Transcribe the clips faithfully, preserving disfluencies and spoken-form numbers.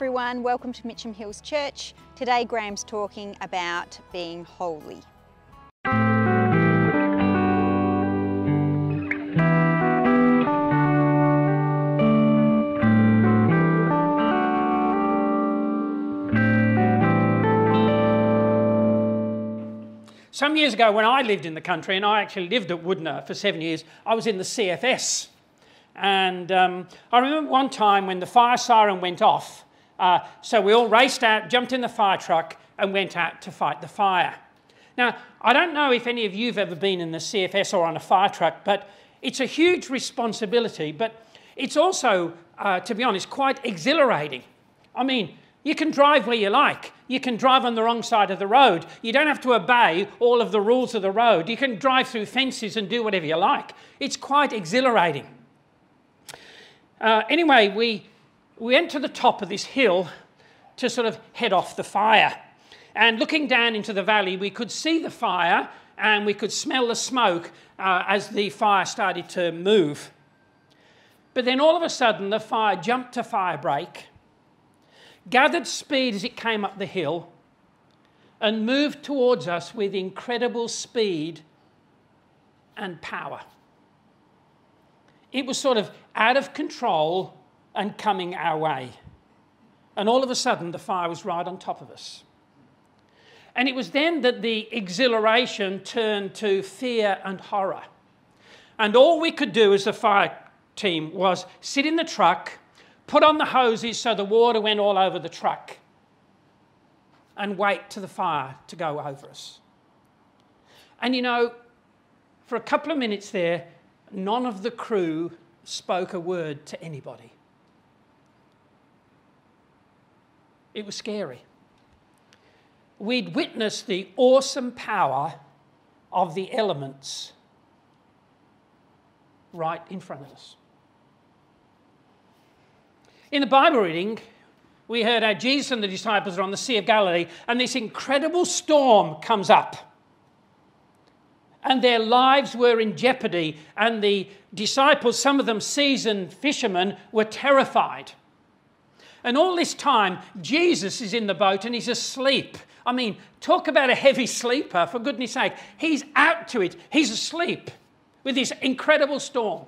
everyone, welcome to Mitcham Hills Church. Today Graham's talking about being holy. Some years ago when I lived in the country, and I actually lived at Woodner for seven years, I was in the C F S. And um, I remember one time when the fire siren went off, uh, so we all raced out, jumped in the fire truck and went out to fight the fire. Now, I don't know if any of you have ever been in the C F S or on a fire truck, but it's a huge responsibility, but it's also, uh, to be honest, quite exhilarating. I mean, you can drive where you like. You can drive on the wrong side of the road. You don't have to obey all of the rules of the road. You can drive through fences and do whatever you like. It's quite exhilarating. Uh, anyway, we, we went to the top of this hill to sort of head off the fire. And looking down into the valley, we could see the fire and we could smell the smoke uh, as the fire started to move. But then all of a sudden, the fire jumped to firebreak, gathered speed as it came up the hill and moved towards us with incredible speed and power. It was sort of out of control and coming our way. And all of a sudden, the fire was right on top of us. And it was then that the exhilaration turned to fear and horror. And all we could do as the fire team was sit in the truck, put on the hoses so the water went all over the truck and wait for the fire to go over us. And you know, for a couple of minutes there, none of the crew spoke a word to anybody. It was scary. We'd witnessed the awesome power of the elements right in front of us. In the Bible reading, we heard how Jesus and the disciples are on the Sea of Galilee and this incredible storm comes up. And their lives were in jeopardy and the disciples, some of them seasoned fishermen, were terrified. And all this time, Jesus is in the boat and he's asleep. I mean, talk about a heavy sleeper, for goodness sake. He's out to it. He's asleep with this incredible storm.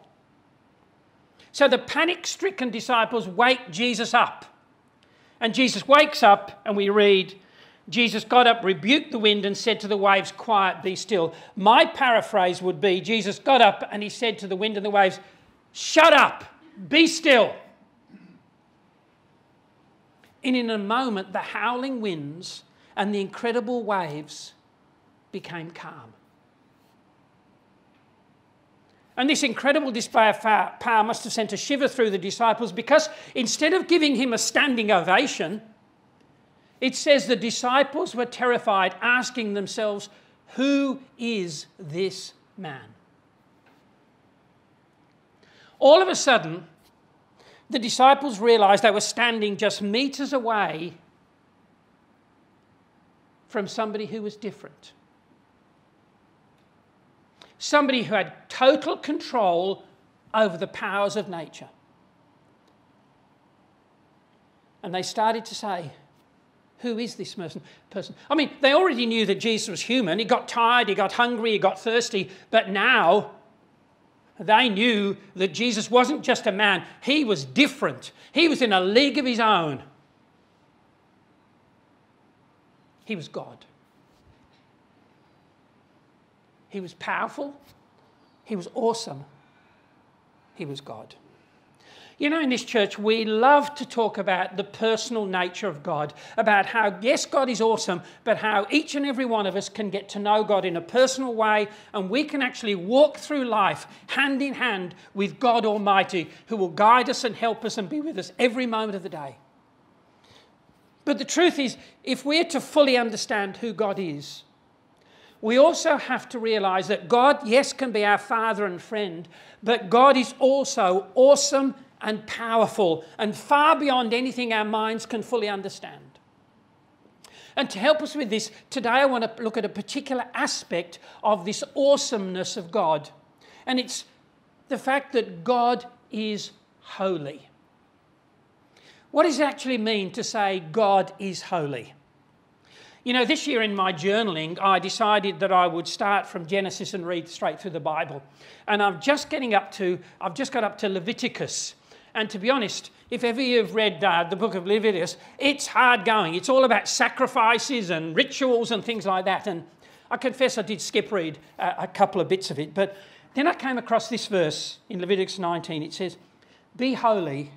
So the panic-stricken disciples wake Jesus up. And Jesus wakes up and we read, Jesus got up, rebuked the wind and said to the waves, "Quiet, be still." My paraphrase would be, Jesus got up and he said to the wind and the waves, "Shut up, be still." And in a moment, the howling winds and the incredible waves became calm. And this incredible display of power must have sent a shiver through the disciples because instead of giving him a standing ovation, it says the disciples were terrified, asking themselves, "Who is this man?" All of a sudden, the disciples realised they were standing just metres away from somebody who was different. Somebody who had total control over the powers of nature. And they started to say, "Who is this person?" I mean, they already knew that Jesus was human. He got tired, he got hungry, he got thirsty. But now they knew that Jesus wasn't just a man. He was different. He was in a league of his own. He was God. He was powerful, he was awesome, he was God. You know, in this church, we love to talk about the personal nature of God, about how, yes, God is awesome, but how each and every one of us can get to know God in a personal way, and we can actually walk through life hand in hand with God Almighty, who will guide us and help us and be with us every moment of the day. But the truth is, if we're to fully understand who God is, we also have to realise that God, yes, can be our Father and friend, but God is also awesome and powerful and far beyond anything our minds can fully understand. And to help us with this, today I want to look at a particular aspect of this awesomeness of God, and it's the fact that God is holy. What does it actually mean to say God is holy? You know, this year in my journaling, I decided that I would start from Genesis and read straight through the Bible. And I'm just getting up to, I've just got up to Leviticus. And to be honest, if ever you've read uh, the book of Leviticus, it's hard going. It's all about sacrifices and rituals and things like that. And I confess I did skip read uh, a couple of bits of it. But then I came across this verse in Leviticus nineteen. It says, "Be holy,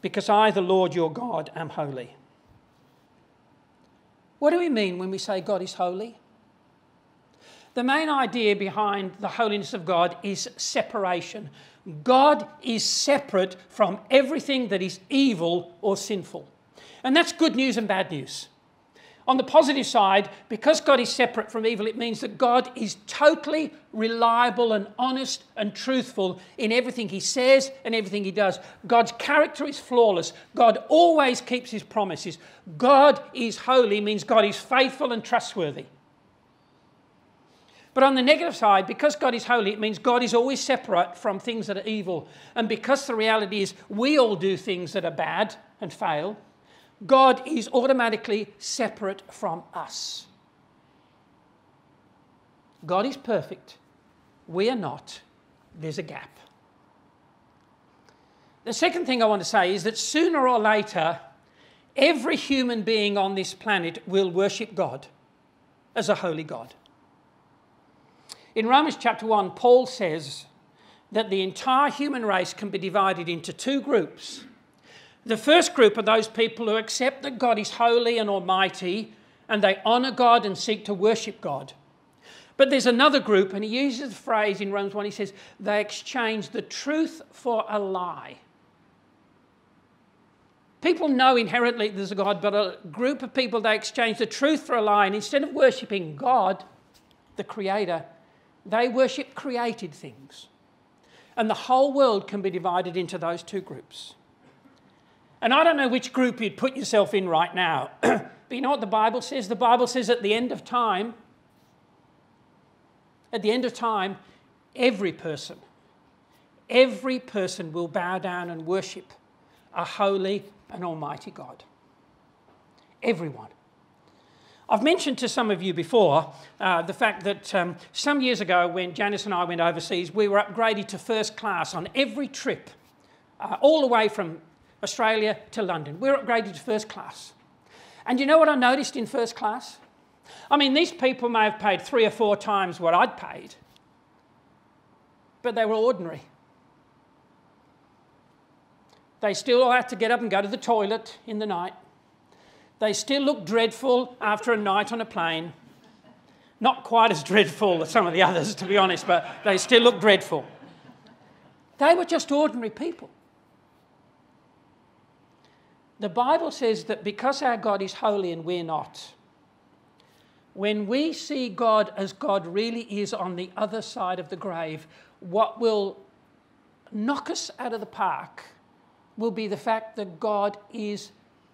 because I, the Lord your God, am holy." What do we mean when we say God is holy? The main idea behind the holiness of God is separation. God is separate from everything that is evil or sinful. And that's good news and bad news. On the positive side, because God is separate from evil, it means that God is totally reliable and honest and truthful in everything he says and everything he does. God's character is flawless. God always keeps his promises. God is holy means God is faithful and trustworthy. But on the negative side, because God is holy, it means God is always separate from things that are evil. And because the reality is we all do things that are bad and fail, God is automatically separate from us. God is perfect. We are not. There's a gap. The second thing I want to say is that sooner or later, every human being on this planet will worship God as a holy God. In Romans chapter one, Paul says that the entire human race can be divided into two groups. The first group are those people who accept that God is holy and almighty, and they honour God and seek to worship God. But there's another group, and he uses the phrase in Romans one, he says, they exchange the truth for a lie. People know inherently there's a God, but a group of people, they exchange the truth for a lie, and instead of worshipping God, the Creator, they worship created things. And the whole world can be divided into those two groups. And I don't know which group you'd put yourself in right now. But you know what the Bible says? The Bible says at the end of time, at the end of time, every person, every person will bow down and worship a holy and almighty God. Everyone. I've mentioned to some of you before uh, the fact that um, some years ago when Janice and I went overseas, we were upgraded to first class on every trip, uh, all the way from Australia to London. We're upgraded to first class. And you know what I noticed in first class? I mean, these people may have paid three or four times what I'd paid, but they were ordinary. They still had to get up and go to the toilet in the night. They still looked dreadful after a night on a plane. Not quite as dreadful as some of the others, to be honest, but they still looked dreadful. They were just ordinary people. The Bible says that because our God is holy and we're not, when we see God as God really is on the other side of the grave, what will knock us out of the park will be the fact that God is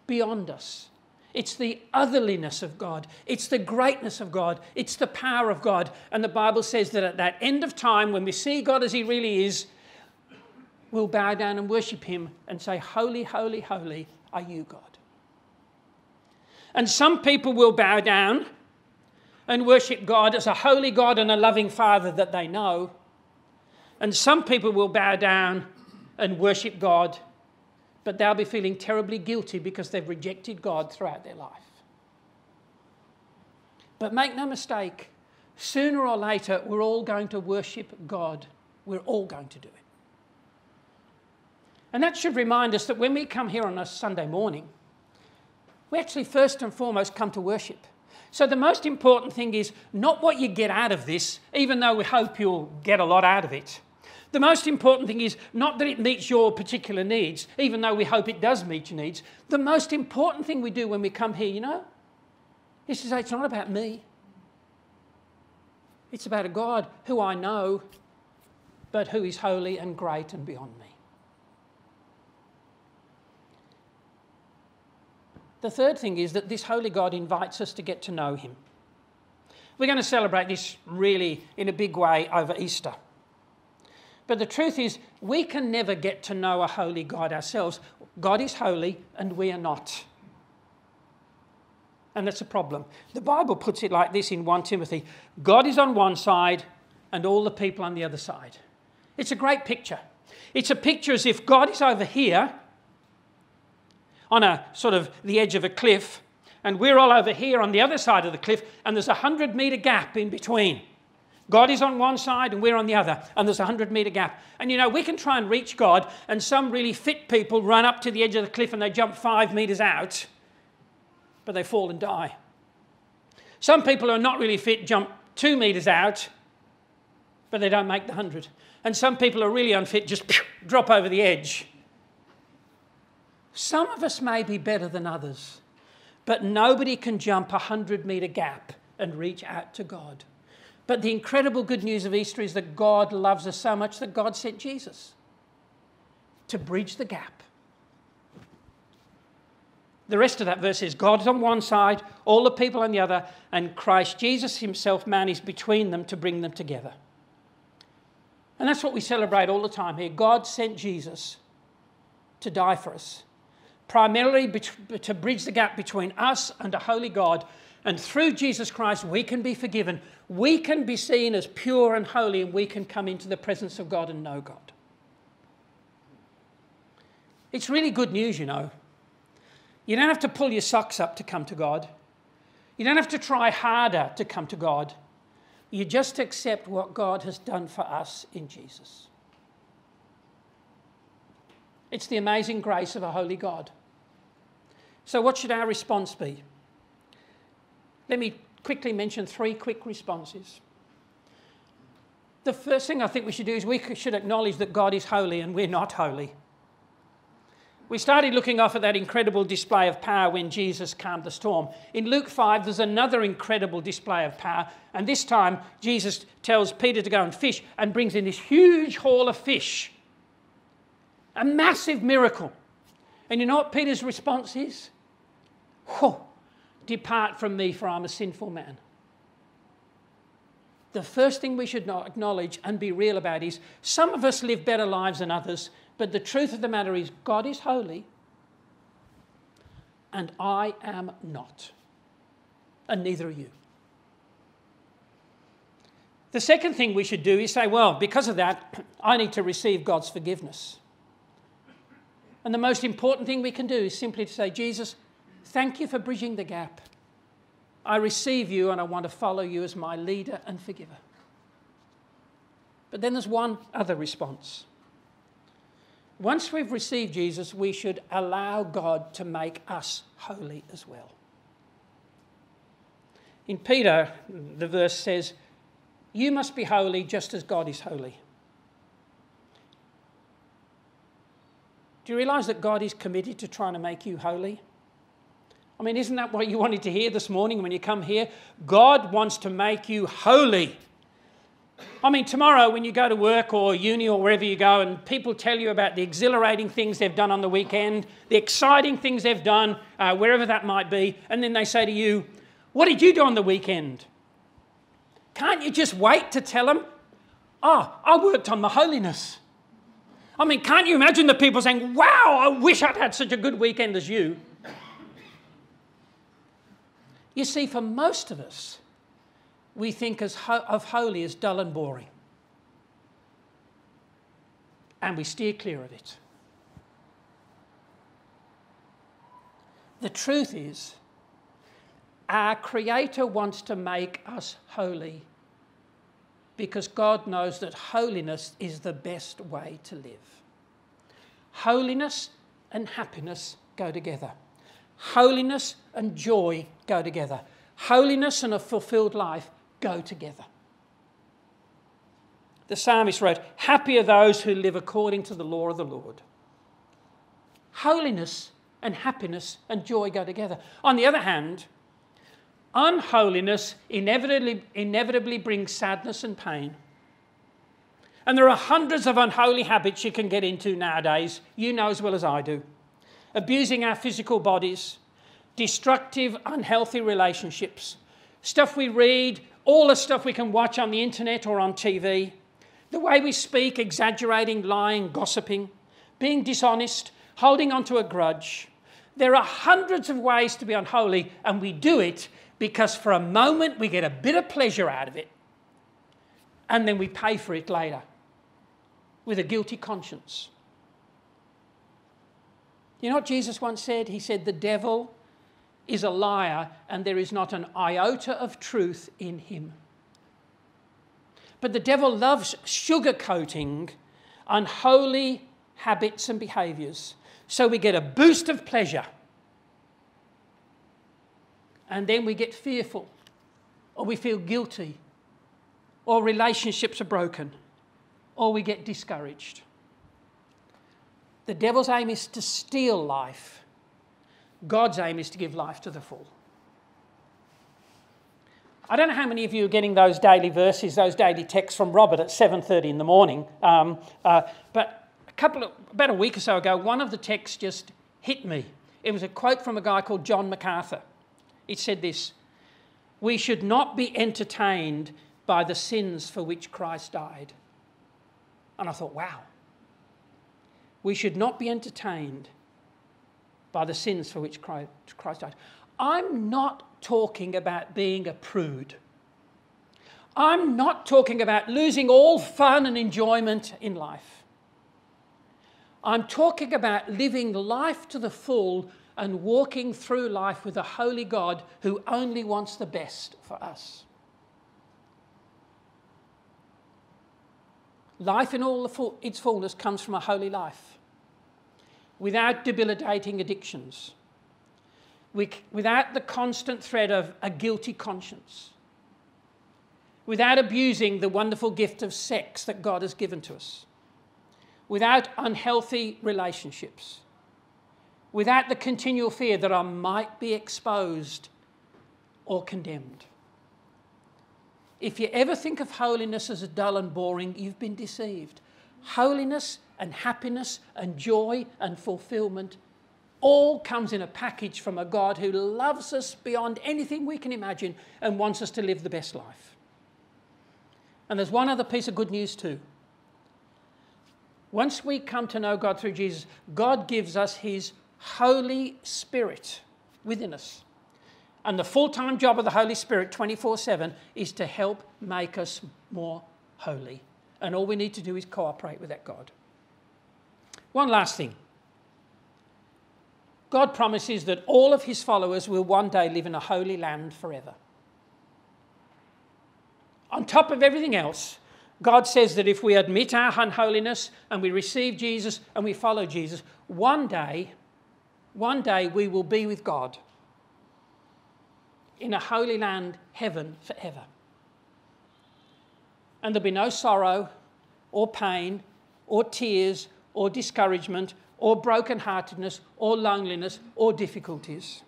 beyond us. It's the otherliness of God. It's the greatness of God. It's the power of God. And the Bible says that at that end of time, when we see God as he really is, we'll bow down and worship him and say, "Holy, holy, holy are you, God." And some people will bow down and worship God as a holy God and a loving Father that they know. And some people will bow down and worship God, but they'll be feeling terribly guilty because they've rejected God throughout their life. But make no mistake, sooner or later, we're all going to worship God. We're all going to do it. And that should remind us that when we come here on a Sunday morning, we actually first and foremost come to worship. So the most important thing is not what you get out of this, even though we hope you'll get a lot out of it. The most important thing is not that it meets your particular needs, even though we hope it does meet your needs. The most important thing we do when we come here, you know, is to say it's not about me. It's about a God who I know, but who is holy and great and beyond me. The third thing is that this holy God invites us to get to know him. We're going to celebrate this really in a big way over Easter. But the truth is, we can never get to know a holy God ourselves. God is holy and we are not. And that's a problem. The Bible puts it like this in First Timothy. God is on one side and all the people on the other side. It's a great picture. It's a picture as if God is over here on a sort of the edge of a cliff, and we're all over here on the other side of the cliff, and there's a hundred metre gap in between. God is on one side and we're on the other, and there's a hundred metre gap. And you know, we can try and reach God, and some really fit people run up to the edge of the cliff and they jump five metres out, but they fall and die. Some people who are not really fit jump two metres out, but they don't make the hundred. And some people who are really unfit just drop over the edge. Some of us may be better than others, but nobody can jump a hundred metre gap and reach out to God. But the incredible good news of Easter is that God loves us so much that God sent Jesus to bridge the gap. The rest of that verse is God is on one side, all the people on the other, and Christ Jesus himself, man, is between them to bring them together. And that's what we celebrate all the time here. God sent Jesus to die for us, primarily to bridge the gap between us and a holy God. And through Jesus Christ, we can be forgiven. We can be seen as pure and holy, and we can come into the presence of God and know God. It's really good news, you know. You don't have to pull your socks up to come to God. You don't have to try harder to come to God. You just accept what God has done for us in Jesus. It's the amazing grace of a holy God. So what should our response be? Let me quickly mention three quick responses. The first thing I think we should do is we should acknowledge that God is holy and we're not holy. We started looking off at that incredible display of power when Jesus calmed the storm. In Luke five, there's another incredible display of power. And this time, Jesus tells Peter to go and fish and brings in this huge haul of fish. A massive miracle. And you know what Peter's response is? Oh, depart from me, for I'm a sinful man. The first thing we should acknowledge and be real about is some of us live better lives than others, but the truth of the matter is God is holy and I am not, and neither are you. The second thing we should do is say, well, because of that, I need to receive God's forgiveness. And the most important thing we can do is simply to say, Jesus, thank you for bridging the gap. I receive you and I want to follow you as my leader and forgiver. But then there's one other response. Once we've received Jesus, we should allow God to make us holy as well. In Peter, the verse says, you must be holy just as God is holy. Do you realise that God is committed to trying to make you holy? I mean, isn't that what you wanted to hear this morning when you come here? God wants to make you holy. I mean, tomorrow when you go to work or uni or wherever you go and people tell you about the exhilarating things they've done on the weekend, the exciting things they've done, uh, wherever that might be, and then they say to you, what did you do on the weekend? Can't you just wait to tell them? Oh, I worked on my holiness. I mean, can't you imagine the people saying, wow, I wish I'd had such a good weekend as you? You see, for most of us, we think as ho- of holy as dull and boring. And we steer clear of it. The truth is, our Creator wants to make us holy because God knows that holiness is the best way to live. Holiness and happiness go together. Holiness and joy go together. Holiness and a fulfilled life go together. The psalmist wrote, happy are those who live according to the law of the Lord. Holiness and happiness and joy go together. On the other hand, unholiness inevitably, inevitably brings sadness and pain. And there are hundreds of unholy habits you can get into nowadays, you know as well as I do. Abusing our physical bodies, destructive, unhealthy relationships, stuff we read, all the stuff we can watch on the internet or on T V, the way we speak, exaggerating, lying, gossiping, being dishonest, holding on to a grudge. There are hundreds of ways to be unholy, and we do it because for a moment we get a bit of pleasure out of it, and then we pay for it later with a guilty conscience. You know what Jesus once said? He said, "The devil is a liar, and there is not an iota of truth in him." But the devil loves sugarcoating unholy habits and behaviours. So we get a boost of pleasure. And then we get fearful, or we feel guilty, or relationships are broken, or we get discouraged. The devil's aim is to steal life. God's aim is to give life to the full. I don't know how many of you are getting those daily verses, those daily texts from Robert at seven thirty in the morning, um, uh, but a couple of, about a week or so ago, one of the texts just hit me. It was a quote from a guy called John MacArthur. It said this: "We should not be entertained by the sins for which Christ died." And I thought, wow. We should not be entertained by the sins for which Christ died. I'm not talking about being a prude. I'm not talking about losing all fun and enjoyment in life. I'm talking about living life to the full and walking through life with a holy God who only wants the best for us. Life in all its fullness comes from a holy life, without debilitating addictions, without the constant threat of a guilty conscience, without abusing the wonderful gift of sex that God has given to us, without unhealthy relationships, without the continual fear that I might be exposed or condemned. If you ever think of holiness as dull and boring, you've been deceived. Holiness and happiness and joy and fulfillment all comes in a package from a God who loves us beyond anything we can imagine and wants us to live the best life. And there's one other piece of good news too. Once we come to know God through Jesus, God gives us his Holy Spirit within us. And the full-time job of the Holy Spirit twenty-four seven is to help make us more holy. And all we need to do is cooperate with that God. One last thing. God promises that all of his followers will one day live in a holy land forever. On top of everything else, God says that if we admit our unholiness and we receive Jesus and we follow Jesus, one day, one day we will be with God in a holy land, heaven, forever. And there'll be no sorrow or pain or tears or discouragement or brokenheartedness or loneliness or difficulties.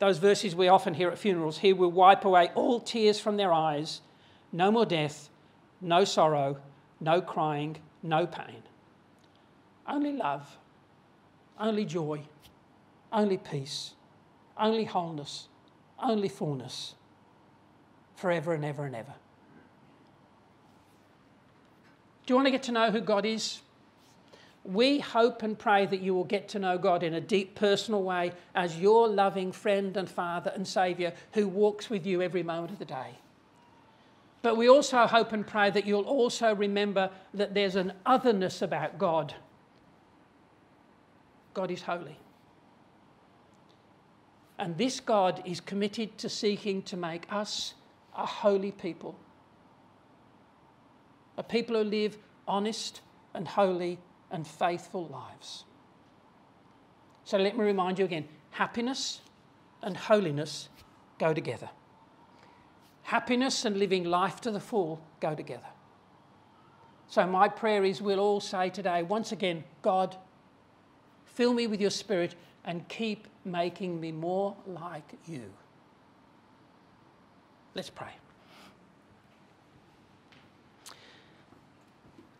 Those verses we often hear at funerals: "He will wipe away all tears from their eyes, no more death, no sorrow, no crying, no pain. Only love, only joy, only peace, only wholeness, only fullness, forever and ever and ever." Do you want to get to know who God is? We hope and pray that you will get to know God in a deep personal way as your loving friend and Father and Saviour who walks with you every moment of the day. But we also hope and pray that you'll also remember that there's an otherness about God. God is holy. And this God is committed to seeking to make us a holy people. A people who live honest and holy and faithful lives. So let me remind you again, happiness and holiness go together. Happiness and living life to the full go together. So my prayer is we'll all say today, once again, God, fill me with your Spirit and keep making me more like you. Let's pray.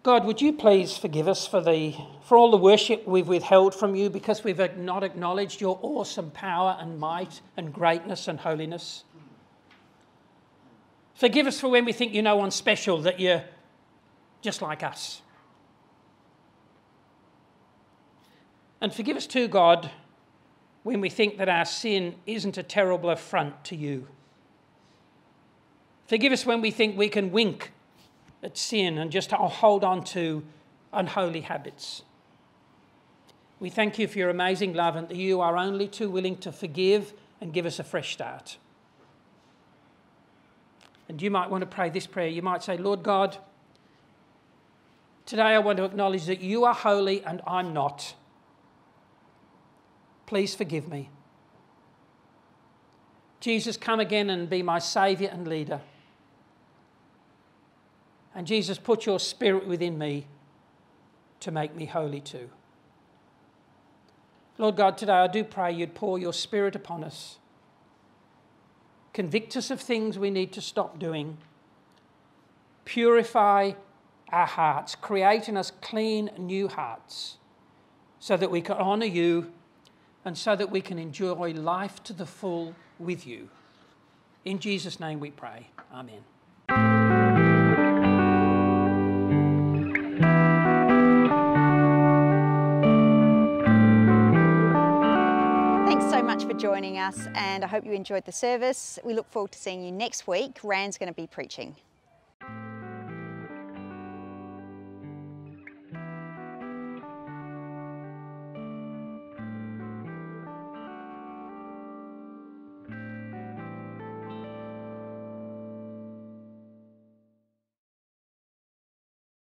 God, would you please forgive us for the for all the worship we've withheld from you because we've not acknowledged your awesome power and might and greatness and holiness. Forgive us for when we think you know one special, that you're just like us. And forgive us too, God, when we think that our sin isn't a terrible affront to you. Forgive us when we think we can wink at sin and just hold on to unholy habits. We thank you for your amazing love and that you are only too willing to forgive and give us a fresh start. And you might want to pray this prayer. You might say, Lord God, today I want to acknowledge that you are holy and I'm not. Please forgive me. Jesus, come again and be my saviour and leader. And Jesus, put your spirit within me to make me holy too. Lord God, today I do pray you'd pour your spirit upon us. Convict us of things we need to stop doing. Purify our hearts. Create in us clean new hearts so that we can honour you and so that we can enjoy life to the full with you. In Jesus' name we pray. Amen. Joining us, and I hope you enjoyed the service. We look forward to seeing you next week. Rand's going to be preaching.